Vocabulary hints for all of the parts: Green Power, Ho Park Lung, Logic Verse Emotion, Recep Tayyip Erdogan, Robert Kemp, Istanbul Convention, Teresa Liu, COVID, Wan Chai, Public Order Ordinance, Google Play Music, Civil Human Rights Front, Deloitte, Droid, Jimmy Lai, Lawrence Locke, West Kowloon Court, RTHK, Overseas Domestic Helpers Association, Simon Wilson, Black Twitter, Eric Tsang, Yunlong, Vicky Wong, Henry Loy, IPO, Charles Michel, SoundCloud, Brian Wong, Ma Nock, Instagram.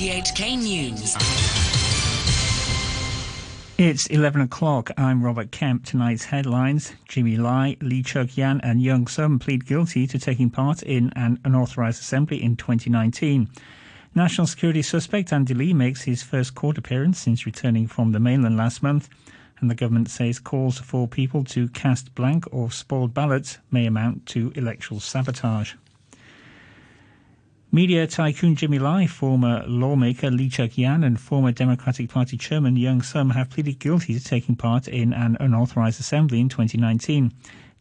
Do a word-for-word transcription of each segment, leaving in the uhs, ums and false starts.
R T H K News. It's eleven o'clock. I'm Robert Kemp. Tonight's headlines: Jimmy Lai, Lee Cheuk-yan and Yeung Sum plead guilty to taking part in an unauthorised assembly in twenty nineteen. National security suspect Andy Lee makes his first court appearance since returning from the mainland last month, and the government says calls for people to cast blank or spoiled ballots may amount to electoral sabotage. Media tycoon Jimmy Lai, former lawmaker Lee Cheuk-yan and former Democratic Party chairman Yeung Sum have pleaded guilty to taking part in an unauthorised assembly in twenty nineteen.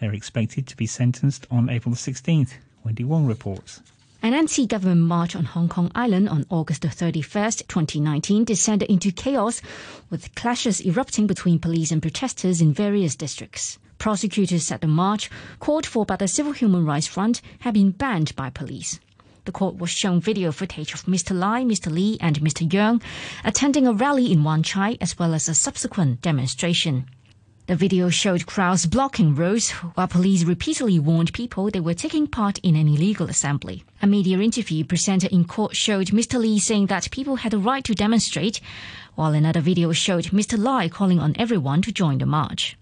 They're expected to be sentenced on April the sixteenth. Wendy Wong reports. An anti-government march on Hong Kong Island on August thirty-first, twenty nineteen descended into chaos, with clashes erupting between police and protesters in various districts. Prosecutors said the march, called for by the Civil Human Rights Front, had been banned by police. The court was shown video footage of Mister Lai, Mister Lee and Mister Yeung attending a rally in Wan Chai as well as a subsequent demonstration. The video showed crowds blocking roads while police repeatedly warned people they were taking part in an illegal assembly. A media interview presented in court showed Mister Lee saying that people had a right to demonstrate, while another video showed Mister Lai calling on everyone to join the march.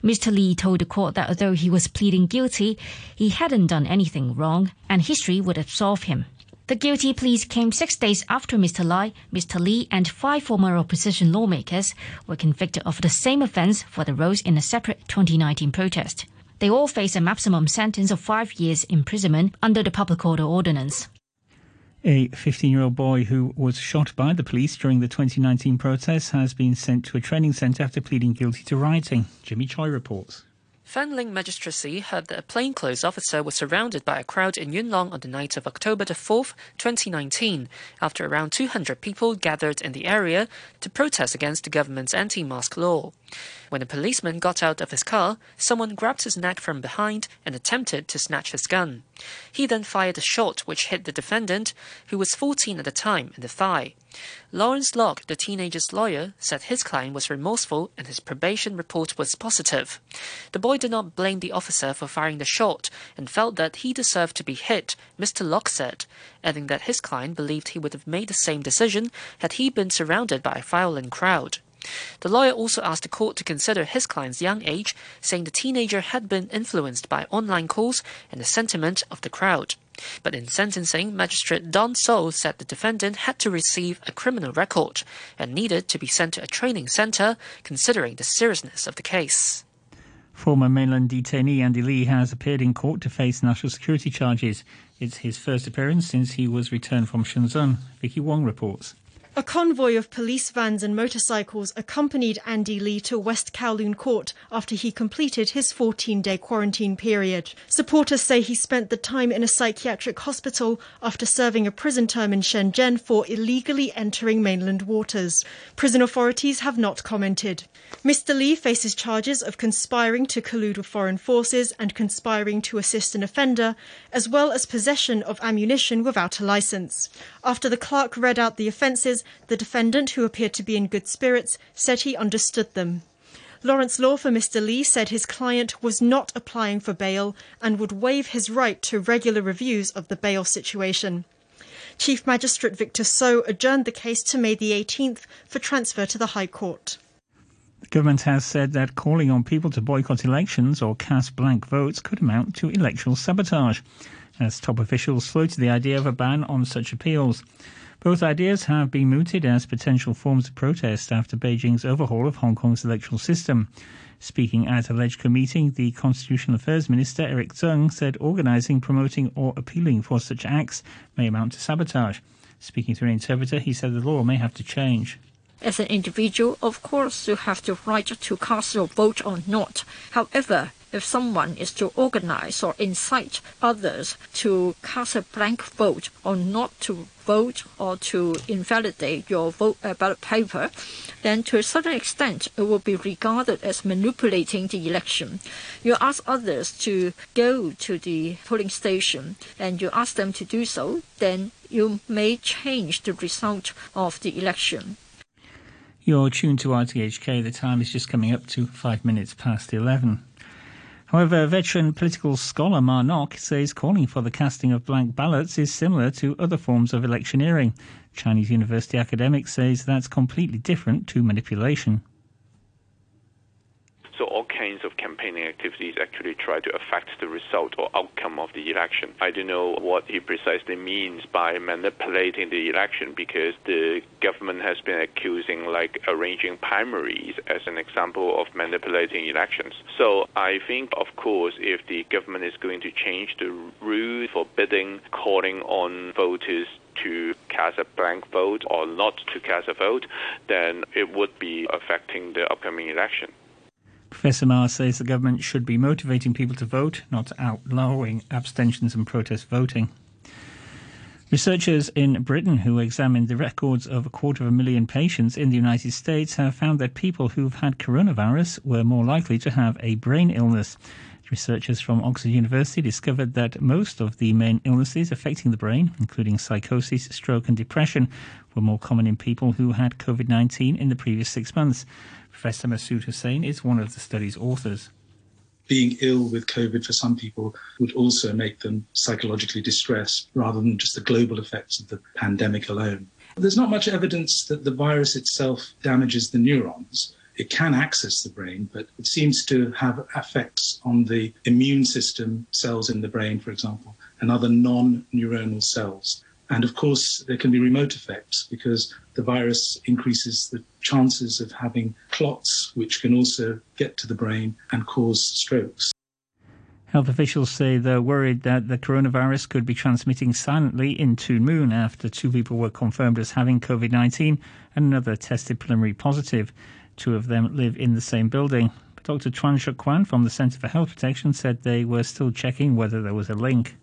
Mister Lee told the court that although he was pleading guilty, he hadn't done anything wrong and history would absolve him. The guilty pleas came six days after Mister Lai, Mister Lee and five former opposition lawmakers were convicted of the same offence for the roles in a separate twenty nineteen protest. They all face a maximum sentence of five years imprisonment under the Public Order Ordinance. A fifteen-year-old boy who was shot by the police during the twenty nineteen protests has been sent to a training centre after pleading guilty to rioting. Jimmy Choi reports. Fenling Magistracy heard that a plainclothes officer was surrounded by a crowd in Yunlong on the night of October the fourth, twenty nineteen, after around two hundred people gathered in the area to protest against the government's anti-mask law. When a policeman got out of his car, someone grabbed his neck from behind and attempted to snatch his gun. He then fired a shot which hit the defendant, who was fourteen at the time, in the thigh. Lawrence Locke, the teenager's lawyer, said his client was remorseful and his probation report was positive. The boy did not blame the officer for firing the shot and felt that he deserved to be hit, Mister Locke said, adding that his client believed he would have made the same decision had he been surrounded by a violent crowd. The lawyer also asked the court to consider his client's young age, saying the teenager had been influenced by online calls and the sentiment of the crowd. But in sentencing, Magistrate Don So said the defendant had to receive a criminal record and needed to be sent to a training centre, considering the seriousness of the case. Former mainland detainee Andy Lee has appeared in court to face national security charges. It's his first appearance since he was returned from Shenzhen. Vicky Wong reports. A convoy of police vans and motorcycles accompanied Andy Lee to West Kowloon Court after he completed his fourteen-day quarantine period. Supporters say he spent the time in a psychiatric hospital after serving a prison term in Shenzhen for illegally entering mainland waters. Prison authorities have not commented. Mister Lee faces charges of conspiring to collude with foreign forces and conspiring to assist an offender, as well as possession of ammunition without a licence. After the clerk read out the offences, the defendant, who appeared to be in good spirits, said he understood them. Lawrence Law for Mister Lee said his client was not applying for bail and would waive his right to regular reviews of the bail situation. Chief Magistrate Victor So adjourned the case to May the eighteenth for transfer to the High Court. The government has said that calling on people to boycott elections or cast blank votes could amount to electoral sabotage, as top officials floated the idea of a ban on such appeals. Both ideas have been mooted as potential forms of protest after Beijing's overhaul of Hong Kong's electoral system. Speaking at a LegCo meeting, the Constitutional Affairs Minister Eric Tsang said organising, promoting or appealing for such acts may amount to sabotage. Speaking through an interpreter, he said the law may have to change. As an individual, of course, you have the right to cast your vote or not. However, if someone is to organize or incite others to cast a blank vote or not to vote or to invalidate your vote uh, ballot paper, then to a certain extent it will be regarded as manipulating the election. You ask others to go to the polling station and you ask them to do so, then you may change the result of the election. You're tuned to R T H K. The time is just coming up to five minutes past eleven. However, veteran political scholar Ma Nock says calling for the casting of blank ballots is similar to other forms of electioneering. Chinese university academic says that's completely different to manipulation. So all kinds of campaigning activities actually try to affect the result or outcome of the election. I don't know what he precisely means by manipulating the election, because the government has been accusing like arranging primaries as an example of manipulating elections. So I think, of course, if the government is going to change the rule forbidding calling on voters to cast a blank vote or not to cast a vote, then it would be affecting the upcoming election. Professor Ma says the government should be motivating people to vote, not outlawing abstentions and protest voting. Researchers in Britain who examined the records of a quarter of a million patients in the United States have found that people who've had coronavirus were more likely to have a brain illness. Researchers from Oxford University discovered that most of the main illnesses affecting the brain, including psychosis, stroke and depression, were more common in people who had COVID nineteen in the previous six months. Professor Masoud Hussein is one of the study's authors. Being ill with COVID for some people would also make them psychologically distressed, rather than just the global effects of the pandemic alone. There's not much evidence that the virus itself damages the neurons. It can access the brain, but it seems to have effects on the immune system, cells in the brain, for example, and other non-neuronal cells. And of course, there can be remote effects because the virus increases the chances of having clots, which can also get to the brain and cause strokes. Health officials say they're worried that the coronavirus could be transmitting silently in Tuen Mun after two people were confirmed as having COVID nineteen and another tested preliminary positive. Two of them live in the same building. But Doctor Chuang Shuk-kwan from the Centre for Health Protection said they were still checking whether there was a link.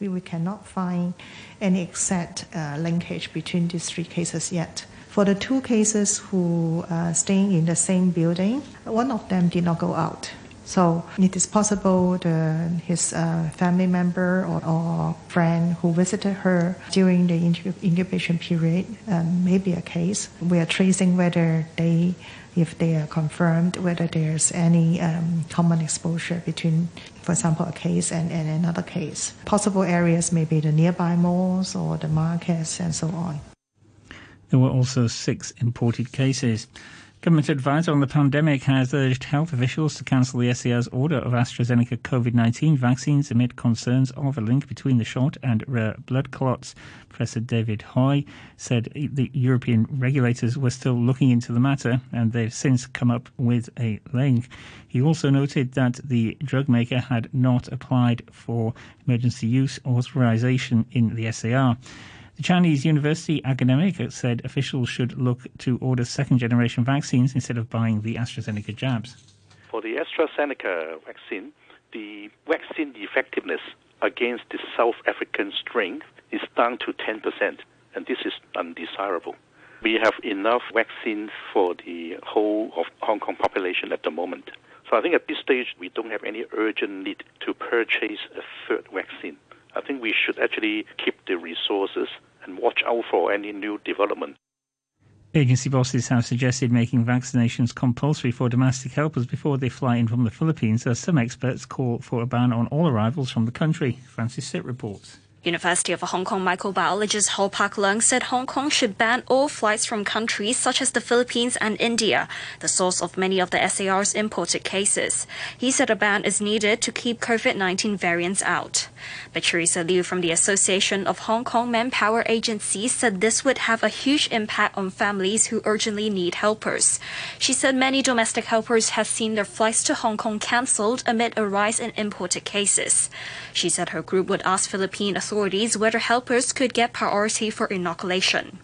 We, we cannot find any exact uh, linkage between these three cases yet. For the two cases who are staying in the same building, one of them did not go out. So it is possible the, his uh, family member or, or friend who visited her during the incubation period um, may be a case. We are tracing whether they, if they are confirmed, whether there's any um, common exposure between, for example, a case and, and another case. Possible areas may be the nearby malls or the markets and so on. There were also six imported cases. Government advisor on the pandemic has urged health officials to cancel the S A R's order of AstraZeneca COVID nineteen vaccines amid concerns of a link between the shot and rare blood clots. Professor David Hoy said the European regulators were still looking into the matter and they've since come up with a link. He also noted that the drug maker had not applied for emergency use authorization in the S A R. The Chinese university academic said officials should look to order second-generation vaccines instead of buying the AstraZeneca jabs. For the AstraZeneca vaccine, the vaccine effectiveness against the South African strain is down to ten percent, and this is undesirable. We have enough vaccines for the whole of Hong Kong population at the moment. So I think at this stage, we don't have any urgent need to purchase a third vaccine. I think we should actually keep the resources and watch out for any new development. Agency bosses have suggested making vaccinations compulsory for domestic helpers before they fly in from the Philippines, as some experts call for a ban on all arrivals from the country. Francis Sitt reports. University of Hong Kong microbiologist Ho Park Lung said Hong Kong should ban all flights from countries such as the Philippines and India, the source of many of the S A R's imported cases. He said a ban is needed to keep COVID nineteen variants out. But Teresa Liu from the Association of Hong Kong Manpower Agencies said this would have a huge impact on families who urgently need helpers. She said many domestic helpers have seen their flights to Hong Kong cancelled amid a rise in imported cases. She said her group would ask Philippine authorities authorities whether helpers could get priority for inoculation.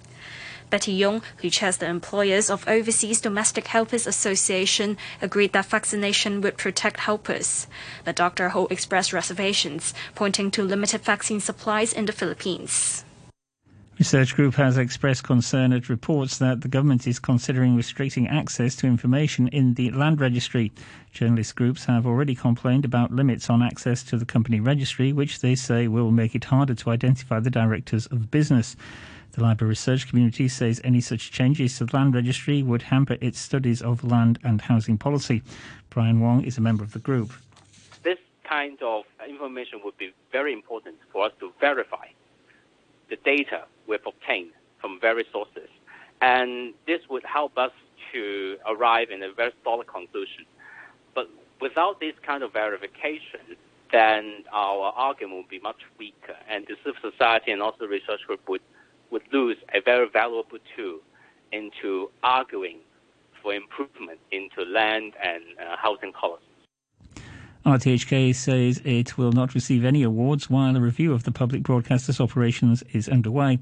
Betty Yong, who chairs the employers of Overseas Domestic Helpers Association, agreed that vaccination would protect helpers. But Doctor Ho expressed reservations, pointing to limited vaccine supplies in the Philippines. Research Group has expressed concern at reports that the government is considering restricting access to information in the land registry. Journalist groups have already complained about limits on access to the company registry, which they say will make it harder to identify the directors of business. The library research community says any such changes to the land registry would hamper its studies of land and housing policy. Brian Wong is a member of the group. The kind of information would be very important for us to verify the data we've obtained from various sources. And this would help us to arrive in a very solid conclusion. But without this kind of verification, then our argument would be much weaker, and the civil society and also the research group would, would lose a very valuable tool into arguing for improvement into land and uh, housing policies. R T H K says it will not receive any awards while a review of the public broadcaster's operations is underway.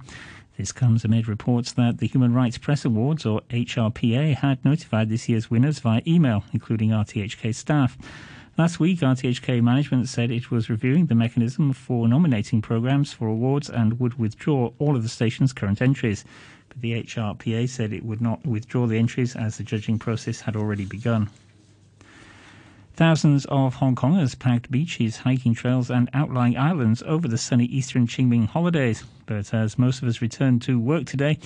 This comes amid reports that the Human Rights Press Awards, or H R P A, had notified this year's winners via email, including R T H K staff. Last week, R T H K management said it was reviewing the mechanism for nominating programmes for awards and would withdraw all of the station's current entries. But the H R P A said it would not withdraw the entries as the judging process had already begun. Thousands of Hong Kongers packed beaches, hiking trails and outlying islands over the sunny eastern Qingming holidays. But as most of us returned to work today,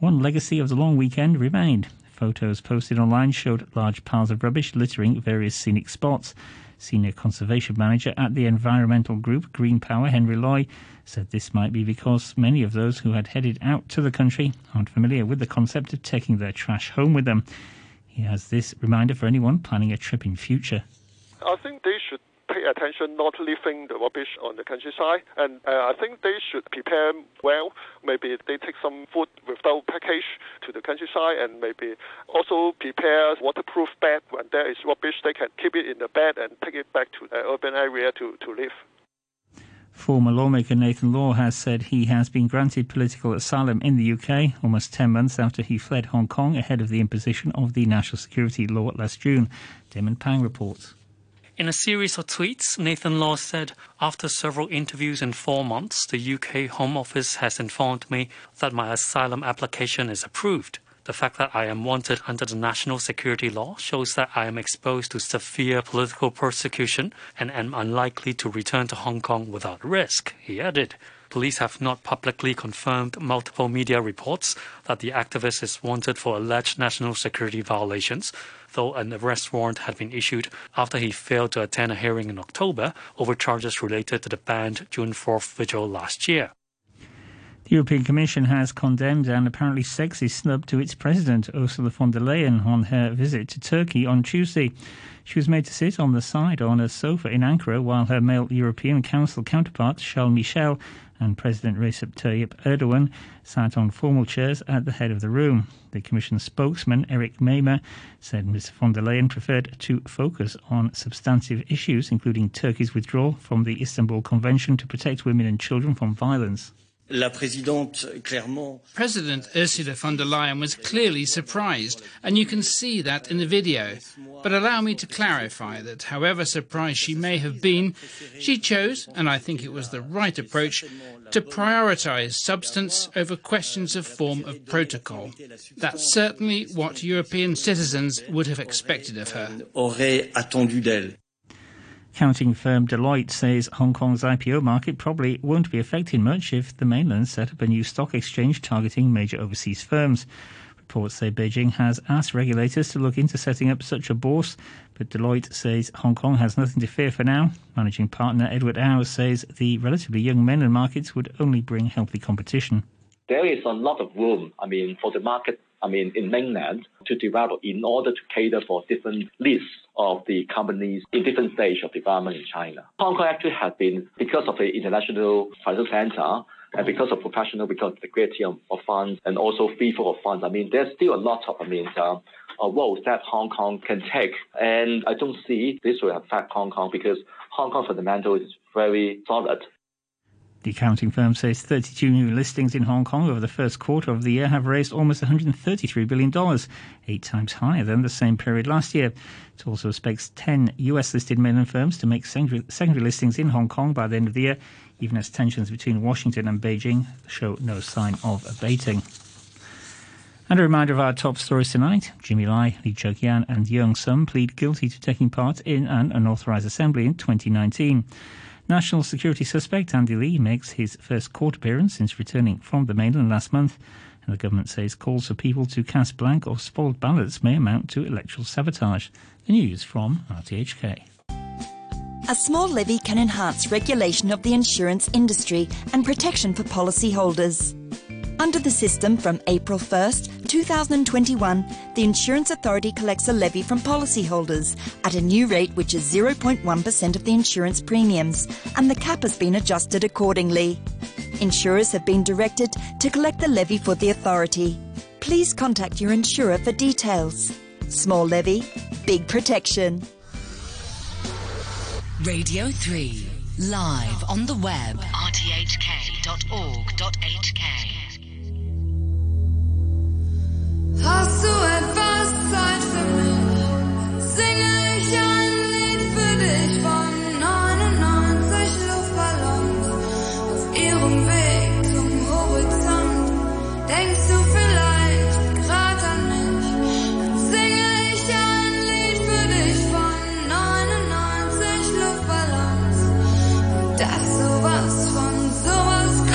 one legacy of the long weekend remained. Photos posted online showed large piles of rubbish littering various scenic spots. Senior conservation manager at the environmental group Green Power, Henry Loy, said this might be because many of those who had headed out to the country aren't familiar with the concept of taking their trash home with them. He has this reminder for anyone planning a trip in future. I think they should pay attention not leaving the rubbish on the countryside, and uh, I think they should prepare well. Maybe they take some food without package to the countryside, and maybe also prepare waterproof bag. When there is rubbish, they can keep it in the bag and take it back to the urban area to, to live. Former lawmaker Nathan Law has said he has been granted political asylum in the U K almost ten months after he fled Hong Kong ahead of the imposition of the national security law last June. Damon Pang reports. In a series of tweets, Nathan Law said, "After several interviews in four months, the U K Home Office has informed me that my asylum application is approved. The fact that I am wanted under the national security law shows that I am exposed to severe political persecution and am unlikely to return to Hong Kong without risk," he added. Police have not publicly confirmed multiple media reports that the activist is wanted for alleged national security violations, though an arrest warrant had been issued after he failed to attend a hearing in October over charges related to the banned June fourth vigil last year. The European Commission has condemned an apparently sexist snub to its president, Ursula von der Leyen, on her visit to Turkey on Tuesday. She was made to sit on the side on a sofa in Ankara while her male European Council counterpart, Charles Michel, and President Recep Tayyip Erdogan sat on formal chairs at the head of the room. The Commission's spokesman, Eric Meimer, said Miz von der Leyen preferred to focus on substantive issues, including Turkey's withdrawal from the Istanbul Convention to protect women and children from violence. President Ursula von der Leyen was clearly surprised, and you can see that in the video. But allow me to clarify that however surprised she may have been, she chose, and I think it was the right approach, to prioritize substance over questions of form of protocol. That's certainly what European citizens would have expected of her. Accounting firm Deloitte says Hong Kong's I P O market probably won't be affected much if the mainland set up a new stock exchange targeting major overseas firms. Reports say Beijing has asked regulators to look into setting up such a bourse, but Deloitte says Hong Kong has nothing to fear for now. Managing partner Edward Howes says the relatively young mainland markets would only bring healthy competition. There is a lot of room, I mean, for the market, I mean, in mainland to develop in order to cater for different lists of the companies in different stage of development in China. Hong Kong actually has been, because of the international financial center and because of professional, because of the quality of funds and also free flow of funds, I mean, there's still a lot of, I mean, uh, roles that Hong Kong can take. And I don't see this will affect Hong Kong because Hong Kong fundamental is very solid. The accounting firm says thirty-two new listings in Hong Kong over the first quarter of the year have raised almost one hundred thirty-three billion dollars, eight times higher than the same period last year. It also expects ten U S-listed mainland firms to make secondary listings in Hong Kong by the end of the year, even as tensions between Washington and Beijing show no sign of abating. And a reminder of our top stories tonight. Jimmy Lai, Lee Cheuk-yan and Yeung Sum plead guilty to taking part in an unauthorised assembly in twenty nineteen. National security suspect Andy Lee makes his first court appearance since returning from the mainland last month, and the government says calls for people to cast blank or spoiled ballots may amount to electoral sabotage. The news from R T H K. A small levy can enhance regulation of the insurance industry and protection for policyholders. Under the system from April first, two thousand twenty-one, the Insurance Authority collects a levy from policyholders at a new rate which is zero point one percent of the insurance premiums, and the cap has been adjusted accordingly. Insurers have been directed to collect the levy for the authority. Please contact your insurer for details. Small levy, big protection. Radio three, live on the web, r t h k dot org dot h k. Hast du etwas Zeit für mich? Singe ich ein Lied für dich von neunundneunzig Luftballons auf ihrem Weg zum Horizont. Denkst du vielleicht gerade an mich? Dann singe ich ein Lied für dich von neunundneunzig Luftballons und dass sowas von sowas kommt.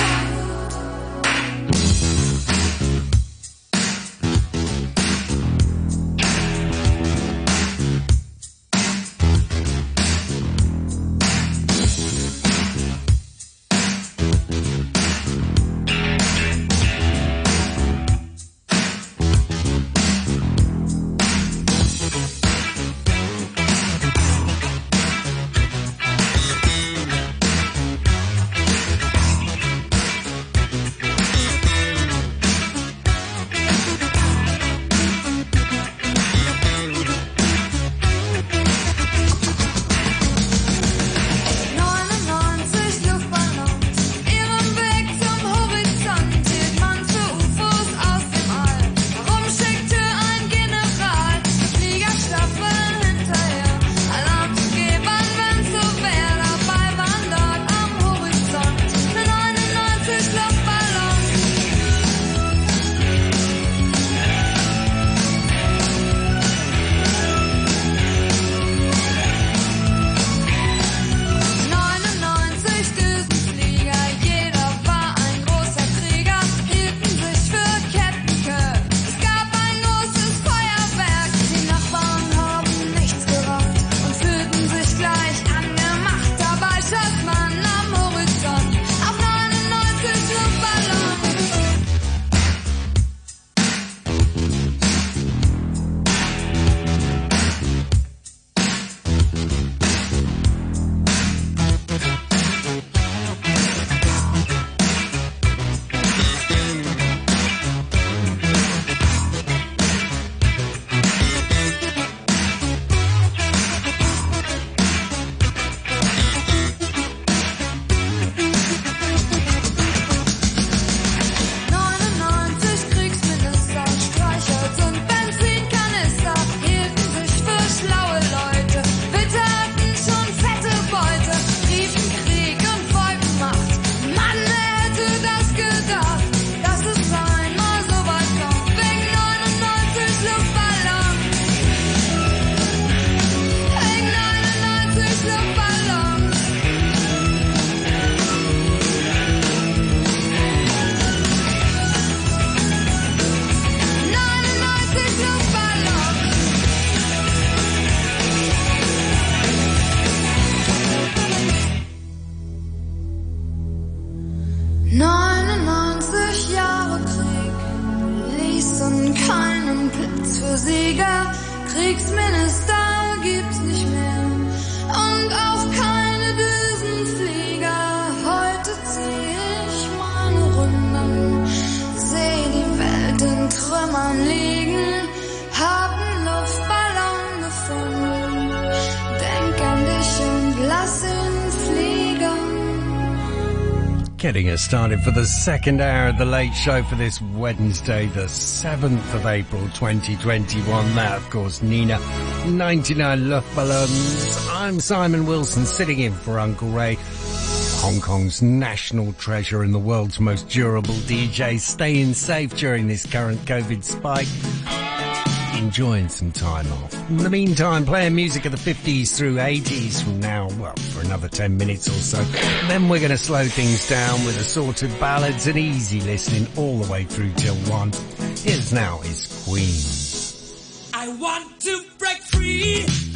Getting us started for the second hour of The Late Show for this Wednesday, the seventh of April twenty twenty-one. That, of course, Nina, ninety-nine Luftballons. I'm Simon Wilson, sitting in for Uncle Ray, Hong Kong's national treasure and the world's most durable D J, staying safe during this current COVID spike, enjoying some time off. In the meantime, playing music of the fifties through eighties from now, well, for another ten minutes or so. Then we're going to slow things down with assorted ballads and easy listening all the way through till one. Here's now is Queen. I want to break free.